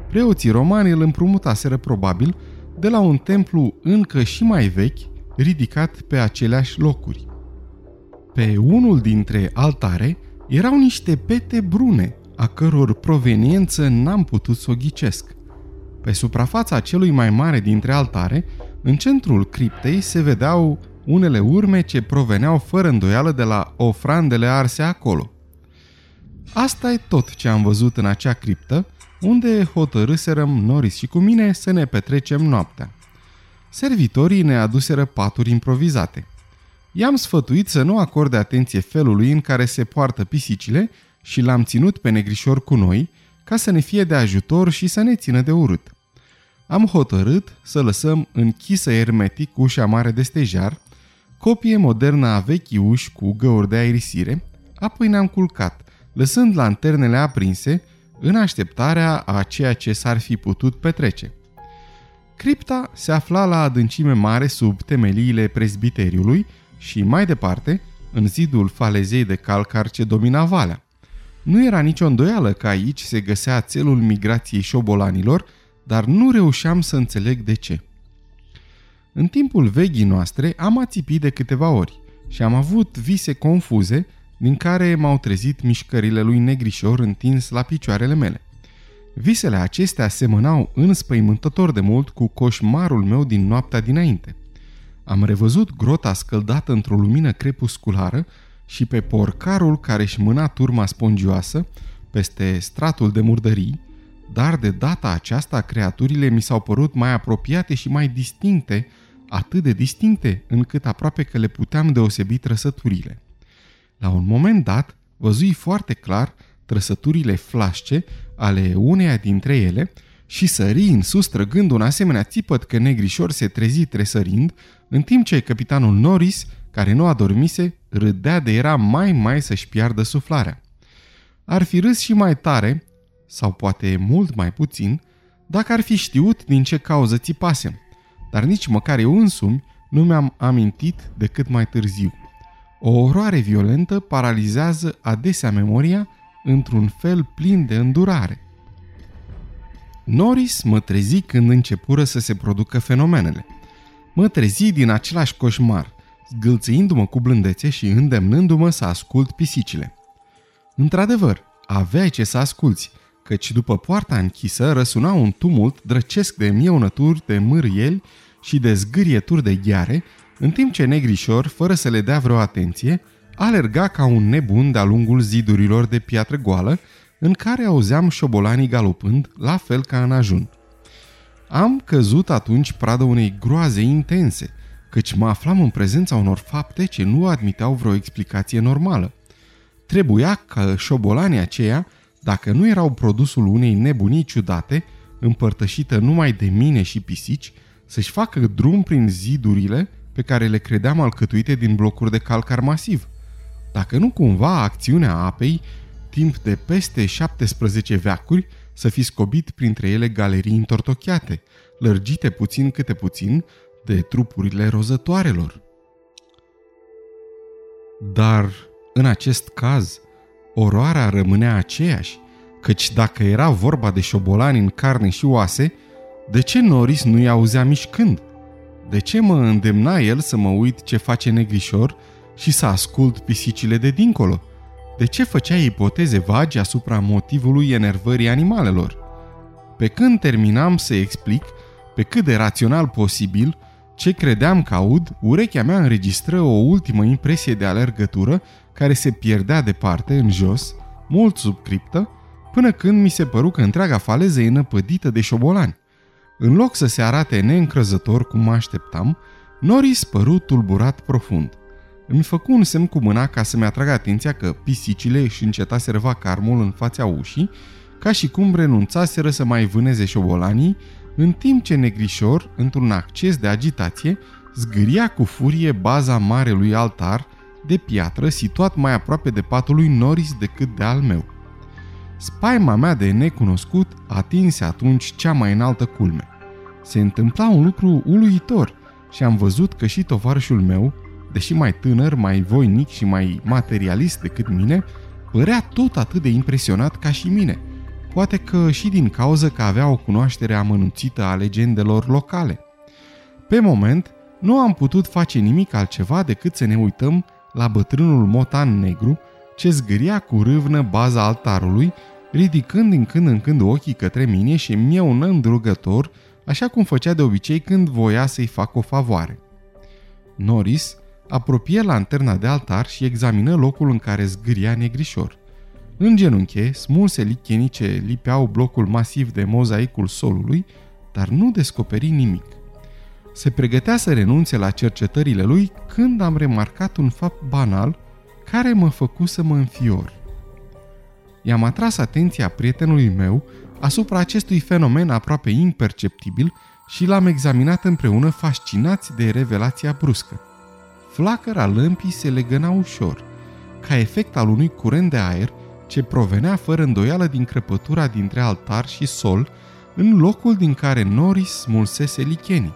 Preoții romani îl împrumutaseră probabil de la un templu încă și mai vechi, ridicat pe aceleași locuri. Pe unul dintre altare erau niște pete brune, a căror proveniență n-am putut să o ghicesc. Pe suprafața celui mai mare dintre altare, în centrul criptei se vedeau unele urme ce proveneau fără îndoială de la ofrandele arse acolo. Asta e tot ce am văzut în acea criptă, unde hotărâserăm Norris și cu mine să ne petrecem noaptea. Servitorii ne aduseră paturi improvizate. I-am sfătuit să nu acorde atenție felului în care se poartă pisicile și l-am ținut pe negrișor cu noi, ca să ne fie de ajutor și să ne țină de urât. Am hotărât să lăsăm închisă ermetic ușa mare de stejar, copie modernă a vechii uși cu găuri de aerisire, apoi ne-am culcat, lăsând lanternele aprinse, în așteptarea a ceea ce s-ar fi putut petrece. Cripta se afla la adâncime mare sub temeliile prezbiteriului și, mai departe, în zidul falezei de calcar ce domina valea. Nu era nicio îndoială că aici se găsea țelul migrației șobolanilor, dar nu reușeam să înțeleg de ce. În timpul veghii noastre am ațipit de câteva ori și am avut vise confuze din care m-au trezit mișcările lui negrișor întins la picioarele mele. Visele acestea semănau înspăimântător de mult cu coșmarul meu din noaptea dinainte. Am revăzut grota scăldată într-o lumină crepusculară și pe porcarul care își mâna turma spongioasă peste stratul de murdării, dar de data aceasta creaturile mi s-au părut mai apropiate și mai distincte, atât de distincte încât aproape că le puteam deosebi trăsăturile. La un moment dat, văzui foarte clar trăsăturile flașce ale uneia dintre ele și sări în sus trăgând un asemenea țipăt că negrișor se trezi tresărind, în timp ce capitanul Norris, care nu adormise, râdea de era mai mai să-și piardă suflarea. Ar fi râs și mai tare, sau poate mult mai puțin, dacă ar fi știut din ce cauză țipase, dar nici măcar eu însumi nu mi-am amintit decât mai târziu. O oroare violentă paralizează adesea memoria într-un fel plin de îndurare. Norris mă trezi când începură să se producă fenomenele. Mă trezi din același coșmar, zgâlțindu-mă cu blândețe și îndemnându-mă să ascult pisicile. Într-adevăr, aveai ce să asculți, căci după poarta închisă răsuna un tumult drăcesc de mieunături, de mârieli și de zgârieturi de gheare, în timp ce negrișor, fără să le dea vreo atenție, alerga ca un nebun de-a lungul zidurilor de piatră goală, în care auzeam șobolanii galopând, la fel ca în ajun. Am căzut atunci pradă unei groaze intense, căci mă aflam în prezența unor fapte ce nu admiteau vreo explicație normală. Trebuia ca șobolanii aceia, dacă nu erau produsul unei nebunii ciudate, împărtășită numai de mine și pisici, să-și facă drum prin zidurile pe care le credeam alcătuite din blocuri de calcar masiv. Dacă nu cumva acțiunea apei, timp de peste șaptesprezece veacuri, să fi scobit printre ele galerii întortocheate, lărgite puțin câte puțin de trupurile rozătoarelor. Dar, în acest caz, oroarea rămânea aceeași, căci dacă era vorba de șobolani în carne și oase, de ce Norris nu-i auzea mișcând? De ce mă îndemna el să mă uit ce face negrișor și să ascult pisicile de dincolo? De ce făcea ipoteze vagi asupra motivului enervării animalelor? Pe când terminam să explic, pe cât de rațional posibil, ce credeam că aud, urechea mea înregistră o ultimă impresie de alergătură care se pierdea departe, în jos, mult sub criptă, până când mi se păru că întreaga faleză e năpădită de șobolani. În loc să se arate neîncrezător cum mă așteptam, Norris păru tulburat profund. Îmi făcu un semn cu mâna ca să-mi atragă atenția că pisicile își încetaseră vacarmul în fața ușii, ca și cum renunțaseră să mai vâneze șobolanii, în timp ce negrișor, într-un acces de agitație, zgâria cu furie baza marelui altar de piatră situat mai aproape de patul lui Norris decât de al meu. Spaima mea de necunoscut atinse atunci cea mai înaltă culme. Se întâmpla un lucru uluitor și am văzut că și tovarășul meu, deși mai tânăr, mai voinic și mai materialist decât mine, părea tot atât de impresionat ca și mine, poate că și din cauza că avea o cunoaștere amănunțită a legendelor locale. Pe moment, nu am putut face nimic altceva decât să ne uităm la bătrânul motan negru, ce zgâria cu râvnă baza altarului, ridicând din când în când ochii către mine și mieunând rugător, așa cum făcea de obicei când voia să-i fac o favoare. Norris apropie lanterna de altar și examină locul în care zgâria negrișor. În genunche, smulse lichenii ce lipeau blocul masiv de mozaicul solului, dar nu descoperi nimic. Se pregătea să renunțe la cercetările lui când am remarcat un fapt banal care mă făcu să mă înfior. I-am atras atenția prietenului meu asupra acestui fenomen aproape imperceptibil și l-am examinat împreună, fascinați de revelația bruscă. Flacăra lămpii se legăna ușor, ca efect al unui curent de aer ce provenea fără îndoială din crăpătura dintre altar și sol, în locul din care Norris smulsese lichenii.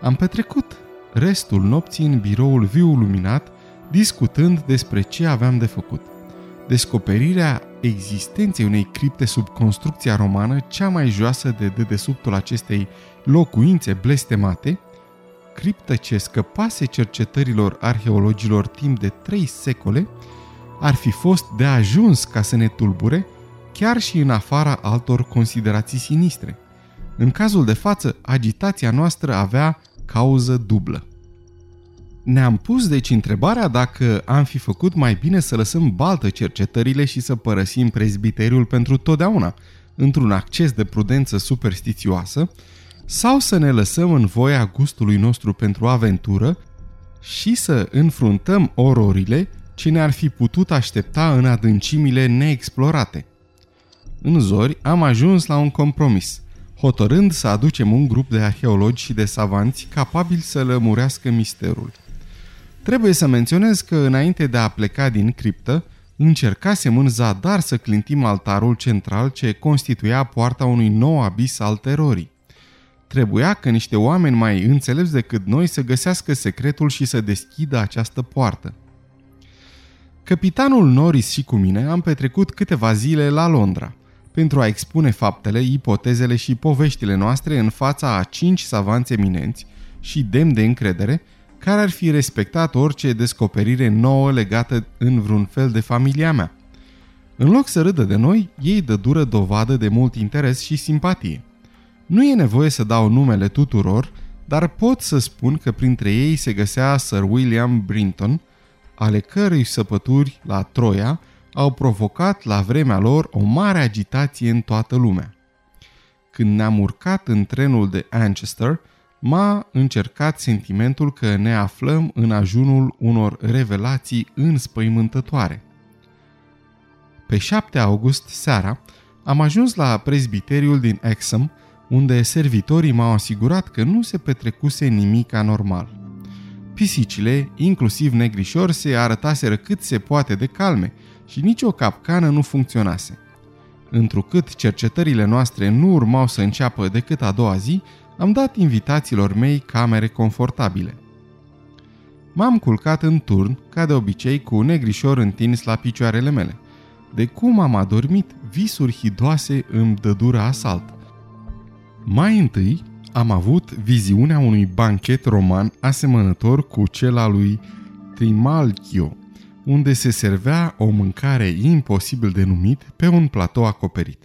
Am petrecut restul nopții în biroul viu luminat, discutând despre ce aveam de făcut. Descoperirea existenței unei cripte sub construcția romană, cea mai joasă de dedesubtul acestei locuințe blestemate, criptă ce scăpase cercetărilor arheologilor timp de trei secole, ar fi fost de ajuns ca să ne tulbure, chiar și în afara altor considerații sinistre. În cazul de față, agitația noastră avea cauză dublă. Ne-am pus deci întrebarea dacă am fi făcut mai bine să lăsăm baltă cercetările și să părăsim prezbiteriul pentru totdeauna, într-un acces de prudență superstițioasă, sau să ne lăsăm în voia gustului nostru pentru aventură și să înfruntăm ororile ce ne-ar fi putut aștepta în adâncimile neexplorate. în zori, am ajuns la un compromis, hotărând să aducem un grup de arheologi și de savanți capabili să lămurească misterul. Trebuie să menționez că, înainte de a pleca din criptă, încercasem în zadar să clintim altarul central ce constituia poarta unui nou abis al terorii. Trebuia că niște oameni mai înțelepți decât noi să găsească secretul și să deschidă această poartă. Căpitanul Norris și cu mine am petrecut câteva zile la Londra, pentru a expune faptele, ipotezele și poveștile noastre în fața a cinci savanți eminenți și demni de încredere, care ar fi respectat orice descoperire nouă legată în vreun fel de familia mea. În loc să râdă de noi, ei dădură dovadă de mult interes și simpatie. Nu e nevoie să dau numele tuturor, dar pot să spun că printre ei se găsea Sir William Brinton, ale cărei săpături la Troia au provocat la vremea lor o mare agitație în toată lumea. Când ne-am urcat în trenul de Ancaster, m-a încercat sentimentul că ne aflăm în ajunul unor revelații înspăimântătoare. Pe șapte august seara am ajuns la prezbiteriul din Exham, unde servitorii m-au asigurat că nu se petrecuse nimic anormal. Pisicile, inclusiv negrișor, se arătaseră cât se poate de calme și nicio capcană nu funcționase. Întrucât cercetările noastre nu urmau să înceapă decât a doua zi, am dat invitațiilor mei camere confortabile. M-am culcat în turn, ca de obicei, cu negrișor întins la picioarele mele. De cum am adormit, visuri hidoase îmi dădură asalt. Mai întâi am avut viziunea unui banchet roman asemănător cu cel al lui Trimalchio, unde se servea o mâncare imposibil de numit pe un platou acoperit.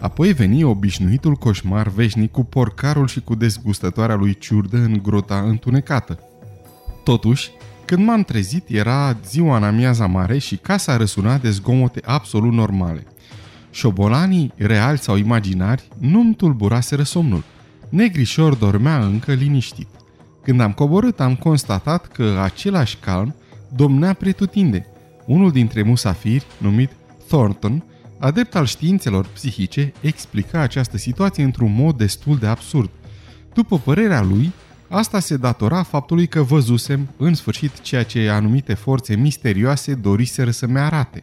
Apoi veni obișnuitul coșmar veșnic cu porcarul și cu dezgustătoarea lui ciurdă în grota întunecată. Totuși, când m-am trezit, era ziua în amiaza mare și casa răsuna de zgomote absolut normale. Șobolanii, reali sau imaginari, nu-mi tulburaseră somnul. Negrișor dormea încă liniștit. Când am coborât, am constatat că același calm domnea pretutinde. Unul dintre musafiri, numit Thornton, adept al științelor psihice, explica această situație într-un mod destul de absurd. După părerea lui, asta se datora faptului că văzusem, în sfârșit, ceea ce anumite forțe misterioase doriseră să-mi arate.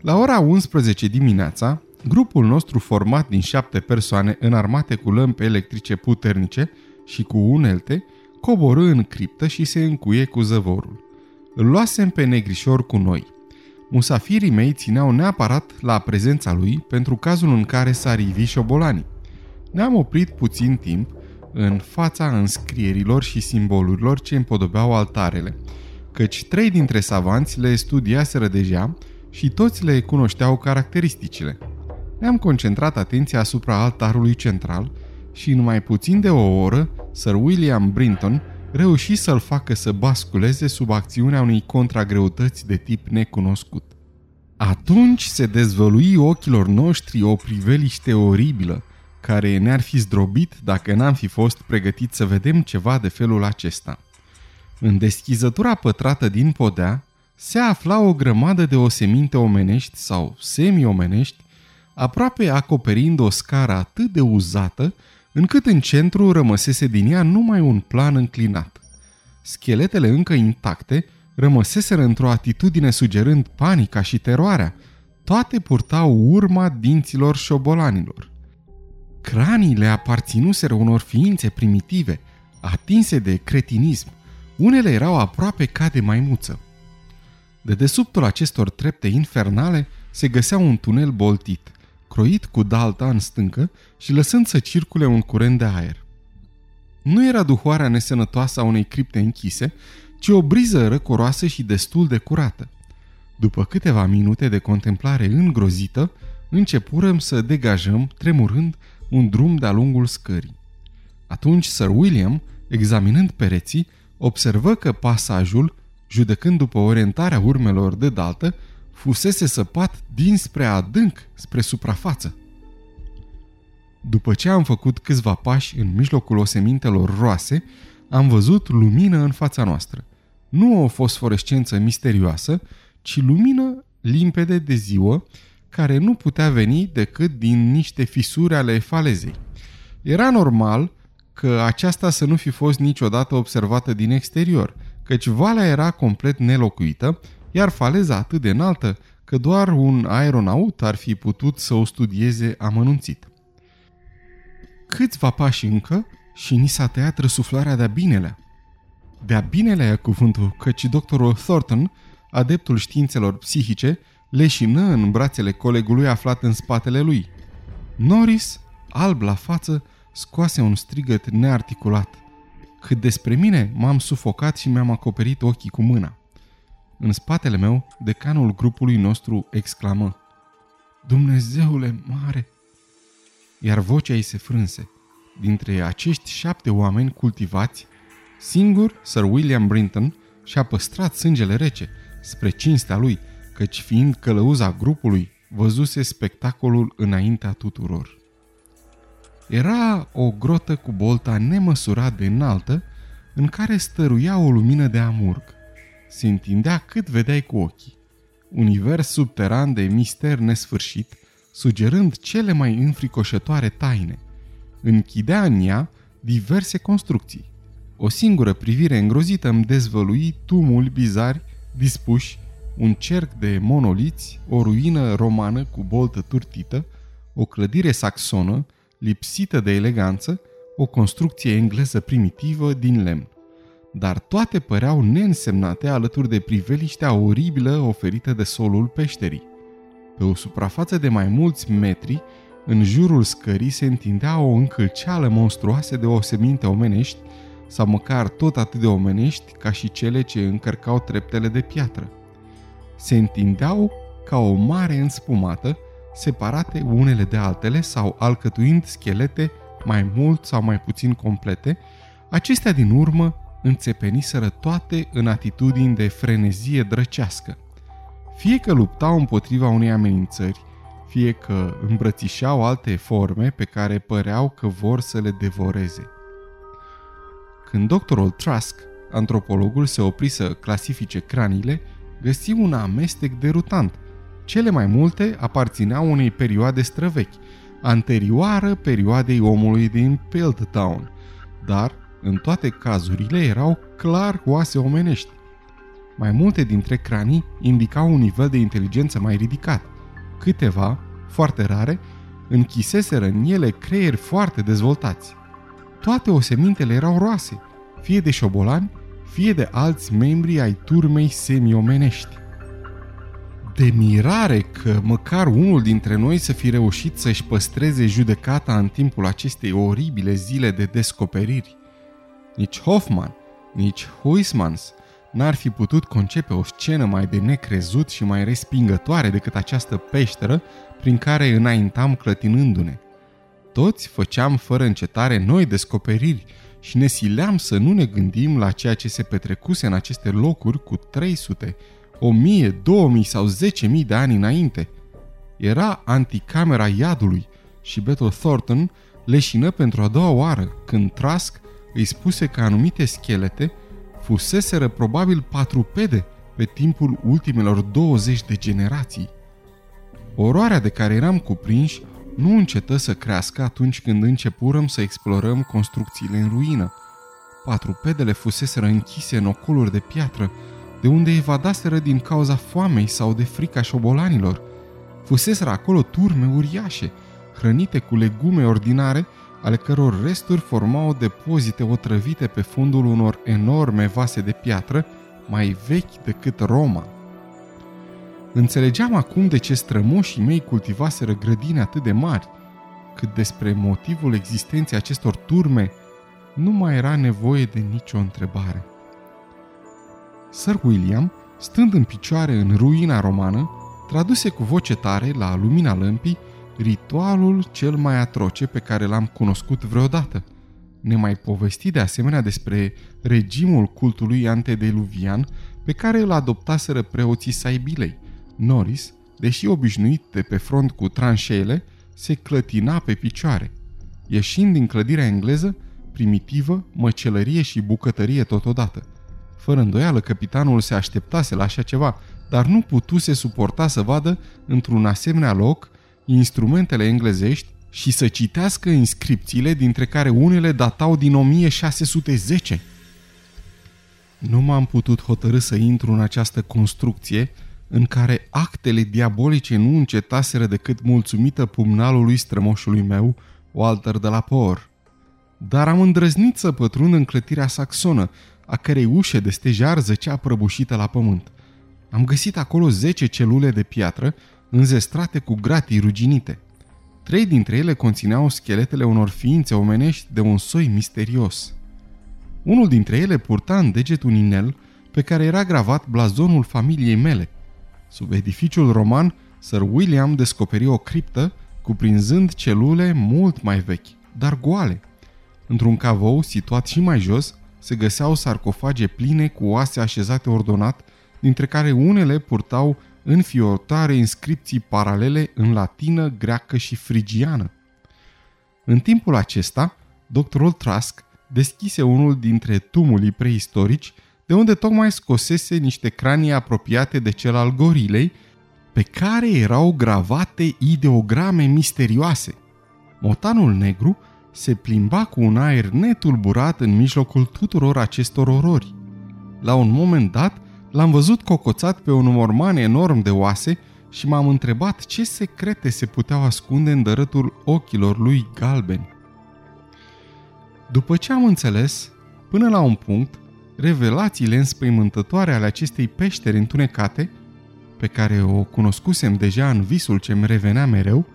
La ora unsprezece dimineața, grupul nostru format din șapte persoane înarmate cu lămpi electrice puternice și cu unelte, coborî în criptă și se încuie cu zăvorul. Îl luasem pe negrișor cu noi. Musafirii mei țineau neapărat la prezența lui pentru cazul în care s-ar ivi șobolanii. Ne-am oprit puțin timp în fața înscrierilor și simbolurilor ce împodobeau altarele, căci trei dintre savanți le studiaseră deja și toți le cunoșteau caracteristicile. Ne-am concentrat atenția asupra altarului central și în mai puțin de o oră, Sir William Brinton reuși să-l facă să basculeze sub acțiunea unei contragreutăți de tip necunoscut. Atunci se dezvălui ochilor noștri o priveliște oribilă, care ne-ar fi zdrobit dacă n-am fi fost pregătiți să vedem ceva de felul acesta. În deschizătura pătrată din podea se afla o grămadă de oseminte omenești sau semi-omenești, aproape acoperind o scară atât de uzată, încât în centru rămăsese din ea numai un plan înclinat. Scheletele încă intacte rămăseseră într-o atitudine sugerând panica și teroarea. Toate purtau urma dinților șobolanilor. Craniile aparținuseră unor ființe primitive, atinse de cretinism. Unele erau aproape ca de maimuță. Dedesubtul acestor trepte infernale se găsea un tunel boltit, croit cu dalta în stâncă și lăsând să circule un curent de aer. Nu era duhoarea nesănătoasă a unei cripte închise, ci o briză răcoroasă și destul de curată. După câteva minute de contemplare îngrozită, începurăm să degajăm, tremurând, un drum de-a lungul scării. Atunci Sir William, examinând pereții, observă că pasajul, judecând după orientarea urmelor de daltă, fusese săpat dinspre adânc spre suprafață. După ce am făcut câțiva pași în mijlocul osemintelor roase, am văzut lumină în fața noastră. Nu o fosforescență misterioasă, ci lumină limpede de ziua, care nu putea veni decât din niște fisuri ale falezei. Era normal că aceasta să nu fi fost niciodată observată din exterior, căci valea era complet nelocuită, iar faleza atât de înaltă că doar un aeronaut ar fi putut să o studieze amănunțit. Câțiva pași încă și ni s-a tăiat răsuflarea de-a binelea. De-a binelea e cuvântul, căci doctorul Thornton, adeptul științelor psihice, leșină în brațele colegului aflat în spatele lui. Norris, alb la față, scoase un strigăt nearticulat. Cât despre mine, m-am sufocat și mi-am acoperit ochii cu mâna. În spatele meu, decanul grupului nostru exclamă: "Dumnezeule mare!" Iar vocea ei se frânse. Dintre acești șapte oameni cultivați, singur Sir William Brinton și-a păstrat sângele rece, spre cinstea lui, căci fiind călăuza grupului, văzuse spectacolul înaintea tuturor. Era o grotă cu bolta nemăsurat de înaltă, în care stăruia o lumină de amurg. Se întindea cât vedeai cu ochii. Univers subteran de mister nesfârșit, sugerând cele mai înfricoșătoare taine. Închidea în ea diverse construcții. O singură privire îngrozită îmi dezvălui tumuli bizari, dispuși, un cerc de monoliți, o ruină romană cu boltă turtită, o clădire saxonă, lipsită de eleganță, o construcție engleză primitivă din lemn. Dar toate păreau neînsemnate alături de priveliștea oribilă oferită de solul peșterii. Pe o suprafață de mai mulți metri, în jurul scării se întindea o încălceală monstruoasă de oseminte omenești, sau măcar tot atât de omenești ca și cele ce încărcau treptele de piatră. Se întindeau ca o mare înspumată, separate unele de altele sau alcătuind schelete mai mult sau mai puțin complete, acestea din urmă înțepeniseră toate în atitudini de frenezie drăcească. Fie că luptau împotriva unei amenințări, fie că îmbrățișau alte forme pe care păreau că vor să le devoreze. Când doctorul Trask, antropologul, se opri să clasifice craniile, găsi un amestec derutant. Cele mai multe aparțineau unei perioade străvechi, anterioară perioadei omului din Piltdown, dar în toate cazurile erau clar oase omenești. Mai multe dintre cranii indicau un nivel de inteligență mai ridicat. Câteva, foarte rare, închiseseră în ele creieri foarte dezvoltați. Toate osemintele erau roase, fie de șobolani, fie de alți membri ai turmei semiomenești. De mirare că măcar unul dintre noi să fi reușit să-și păstreze judecata în timpul acestei oribile zile de descoperiri. Nici Hoffman, nici Huysmans n-ar fi putut concepe o scenă mai de necrezut și mai respingătoare decât această peșteră prin care înaintam clătinându-ne. Toți făceam fără încetare noi descoperiri și ne sileam să nu ne gândim la ceea ce se petrecuse în aceste locuri cu trei sute, o mie, două mii sau zece mii de ani înainte. Era anticamera iadului și Beto Thornton leșină pentru a doua oară când Trask îi spuse că anumite schelete fuseseră probabil patrupede pe timpul ultimelor douăzeci de generații. Oroarea de care eram cuprinși nu încetă să crească atunci când începurăm să explorăm construcțiile în ruină. Patrupedele fuseseră închise în ocoluri de piatră, de unde evadaseră din cauza foamei sau de frica șobolanilor. Fuseseră acolo turme uriașe, hrănite cu legume ordinare, ale căror resturi formau depozite otrăvite pe fundul unor enorme vase de piatră, mai vechi decât Roma. Înțelegeam acum de ce strămoșii mei cultivaseră grădini atât de mari, cât despre motivul existenței acestor turme nu mai era nevoie de nicio întrebare. Sir William, stând în picioare în ruina romană, traduse cu voce tare la lumina lămpii ritualul cel mai atroce pe care l-am cunoscut vreodată. Ne mai povesti de asemenea despre regimul cultului antediluvian pe care îl adoptaseră preoții Cybilei. Norris, deși obișnuit de pe front cu tranșeele, se clătina pe picioare. Ieșind din clădirea engleză, primitivă, măcelărie și bucătărie totodată. Fără îndoială, capitanul se așteptase la așa ceva, dar nu putuse suporta să vadă într-un asemenea loc instrumentele englezești și să citească inscripțiile, dintre care unele datau din o mie șase sute zece. Nu m-am putut hotărî să intru în această construcție în care actele diabolice nu încetaseră decât mulțumită pumnalului strămoșului meu, Walter de la Poer. Dar am îndrăznit să pătrund în clătirea saxonă, a cărei ușe de stejar zăcea prăbușită la pământ. Am găsit acolo zece celule de piatră, înzestrate cu gratii ruginite. Trei dintre ele conțineau scheletele unor ființe omenești de un soi misterios. Unul dintre ele purta în deget un inel pe care era gravat blazonul familiei mele. Sub edificiul roman, Sir William descoperi o criptă, cuprinzând celule mult mai vechi, dar goale. Într-un cavou, situat și mai jos, se găseau sarcofage pline cu oase așezate ordonat, dintre care unele purtau înfiorătoare inscripții paralele în latină, greacă și frigiană. În timpul acesta, doctorul Trask deschise unul dintre tumulii preistorici, de unde tocmai scosese niște cranii apropiate de cel al gorilei, pe care erau gravate ideograme misterioase. Motanul negru se plimba cu un aer netulburat în mijlocul tuturor acestor orori. La un moment dat, l-am văzut cocoțat pe un morman enorm de oase și m-am întrebat ce secrete se puteau ascunde în dărătul ochilor lui galbeni. După ce am înțeles, până la un punct, revelațiile înspăimântătoare ale acestei peșteri întunecate, pe care o cunoscusem deja în visul ce-mi revenea mereu,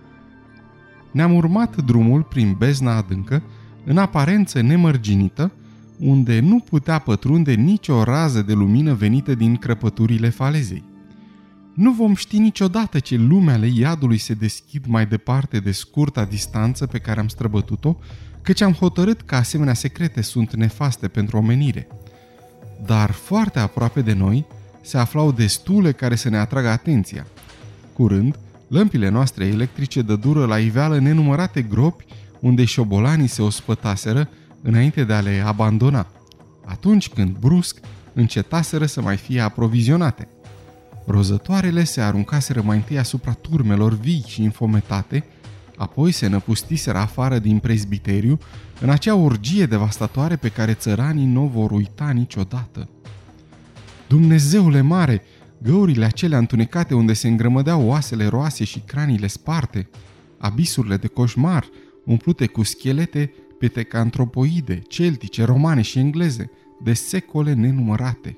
ne-am urmat drumul prin bezna adâncă, în aparență nemărginită, unde nu putea pătrunde nicio rază de lumină venită din crăpăturile falezei. Nu vom ști niciodată ce lume ale iadului se deschid mai departe de scurta distanță pe care am străbătut-o, căci am hotărât că asemenea secrete sunt nefaste pentru omenire. Dar foarte aproape de noi se aflau destule care să ne atragă atenția. Curând, lămpile noastre electrice dădură la iveală nenumărate gropi unde șobolanii se ospătaseră înainte de a le abandona, atunci când brusc încetaseră să mai fie aprovizionate. Rozătoarele se aruncaseră mai întâi asupra turmelor vii și infometate, apoi se năpustiseră afară din prezbiteriu în acea orgie devastatoare pe care țăranii nu vor uita niciodată. Dumnezeule mare, găurile acelea întunecate unde se îngrămădeau oasele roase și craniile sparte, abisurile de coșmar umplute cu schelete petecantropoide, celtice, romane și engleze, de secole nenumărate.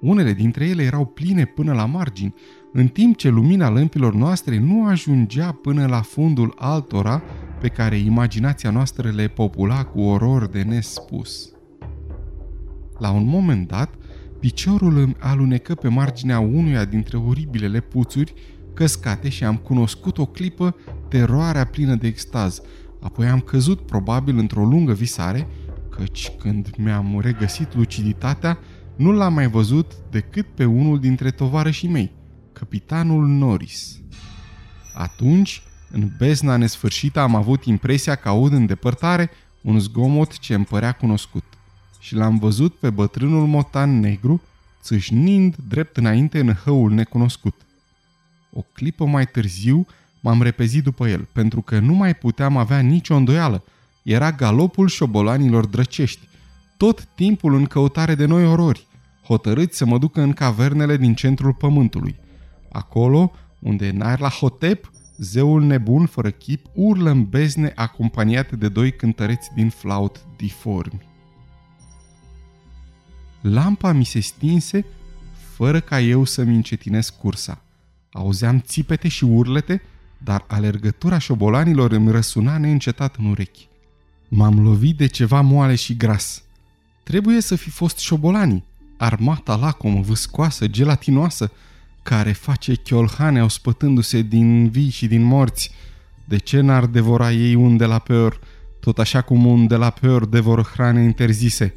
Unele dintre ele erau pline până la margini, în timp ce lumina lămpilor noastre nu ajungea până la fundul altora pe care imaginația noastră le popula cu orori de nespus. La un moment dat, piciorul îmi alunecă pe marginea unuia dintre oribilele puțuri căscate și am cunoscut o clipă teroarea plină de extaz. Apoi am căzut probabil într-o lungă visare, căci când mi-am regăsit luciditatea, nu l-am mai văzut decât pe unul dintre tovarășii mei, căpitanul Norris. Atunci, în bezna nesfârșită, am avut impresia că aud în depărtare un zgomot ce îmi părea cunoscut și l-am văzut pe bătrânul motan negru, țâșnind drept înainte în hăul necunoscut. O clipă mai târziu, m-am repezit după el, pentru că nu mai puteam avea nicio îndoială. Era galopul șobolanilor drăcești, tot timpul în căutare de noi orori, hotărâți să mă ducă în cavernele din centrul pământului. Acolo, unde Narlahotep, zeul nebun fără chip, urlă în bezne acompaniat de doi cântăreți din flaut diformi. Lampa mi se stinse fără ca eu să-mi încetinesc cursa. Auzeam țipete și urlete, dar alergătura șobolanilor îmi răsuna neîncetat în urechi. M-am lovit de ceva moale și gras. Trebuie să fi fost șobolanii, armata lacomă, vâscoasă, gelatinoasă, care face chiolhanea ospătându-se din vii și din morți. De ce n-ar devora ei un de la Peur, tot așa cum un de la Peur devoră hrane interzise?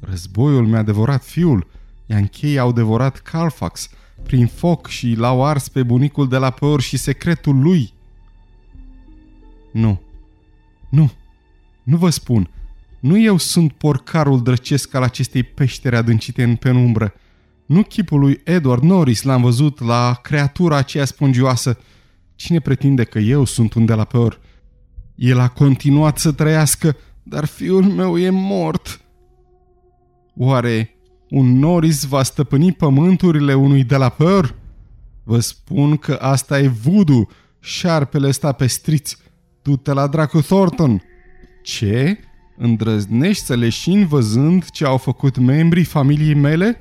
Războiul mi-a devorat fiul, Yanchei au devorat Carfax, prin foc și l-au ars pe bunicul de la Poer și secretul lui. Nu, nu, nu vă spun, nu eu sunt porcarul drăcesc al acestei peșteri adâncite în penumbră. Nu chipul lui Edward Norris l-am văzut la creatura aceea spongioasă. Cine pretinde că eu sunt un de la Poer? El a continuat să trăiască, dar fiul meu e mort. Oare un Norris va stăpâni pământurile unui de la Poer? Vă spun că asta e voodoo. Șarpele ăsta pestriț. Du-te la dracu, Thornton. Ce? Îndrăznești să leșini văzând ce au făcut membrii familiei mele?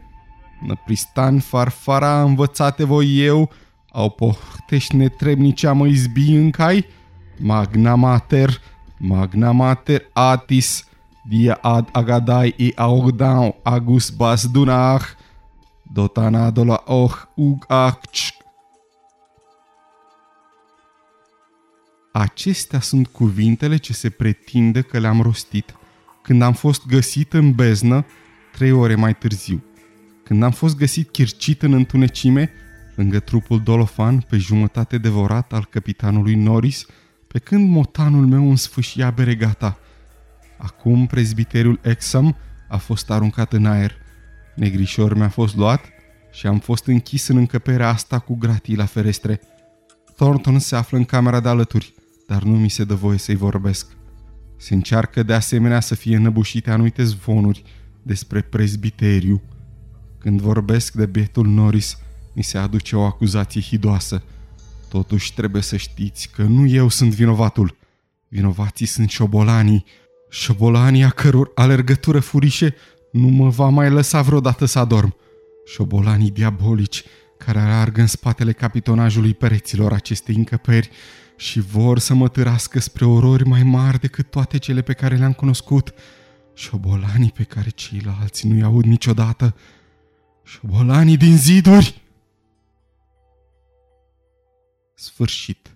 Năpristan farfara învățate voi eu, au pohtești netrebnicea mă izbi în cai? Magna Mater, Magna Mater Atis, dia ad agadai e augdau agus bas dunah, dotana dola oh ug acch. Acestea sunt cuvintele ce se pretinde că le-am rostit când am fost găsit în beznă trei ore mai târziu, când am fost găsit chircit în întunecime, lângă trupul dolofan pe jumătate devorat al căpitanului Norris, pe când motanul meu însfâșia beregata. Acum prezbiteriul Exham a fost aruncat în aer. Negrișor mi-a fost luat și am fost închis în încăperea asta cu gratii la ferestre. Thornton se află în camera de alături, dar nu mi se dă voie să-i vorbesc. Se încearcă de asemenea să fie înăbușite anumite zvonuri despre prezbiteriu. Când vorbesc de bietul Norris, mi se aduce o acuzație hidoasă. Totuși trebuie să știți că nu eu sunt vinovatul. Vinovații sunt șobolanii. Șobolanii a căror alergătură furișe nu mă va mai lăsa vreodată să adorm. Șobolanii diabolici care alargă în spatele capitonajului pereților acestei încăperi și vor să mă târască spre orori mai mari decât toate cele pe care le-am cunoscut. Șobolanii pe care ceilalți nu-i aud niciodată. Șobolanii din ziduri! Sfârșit.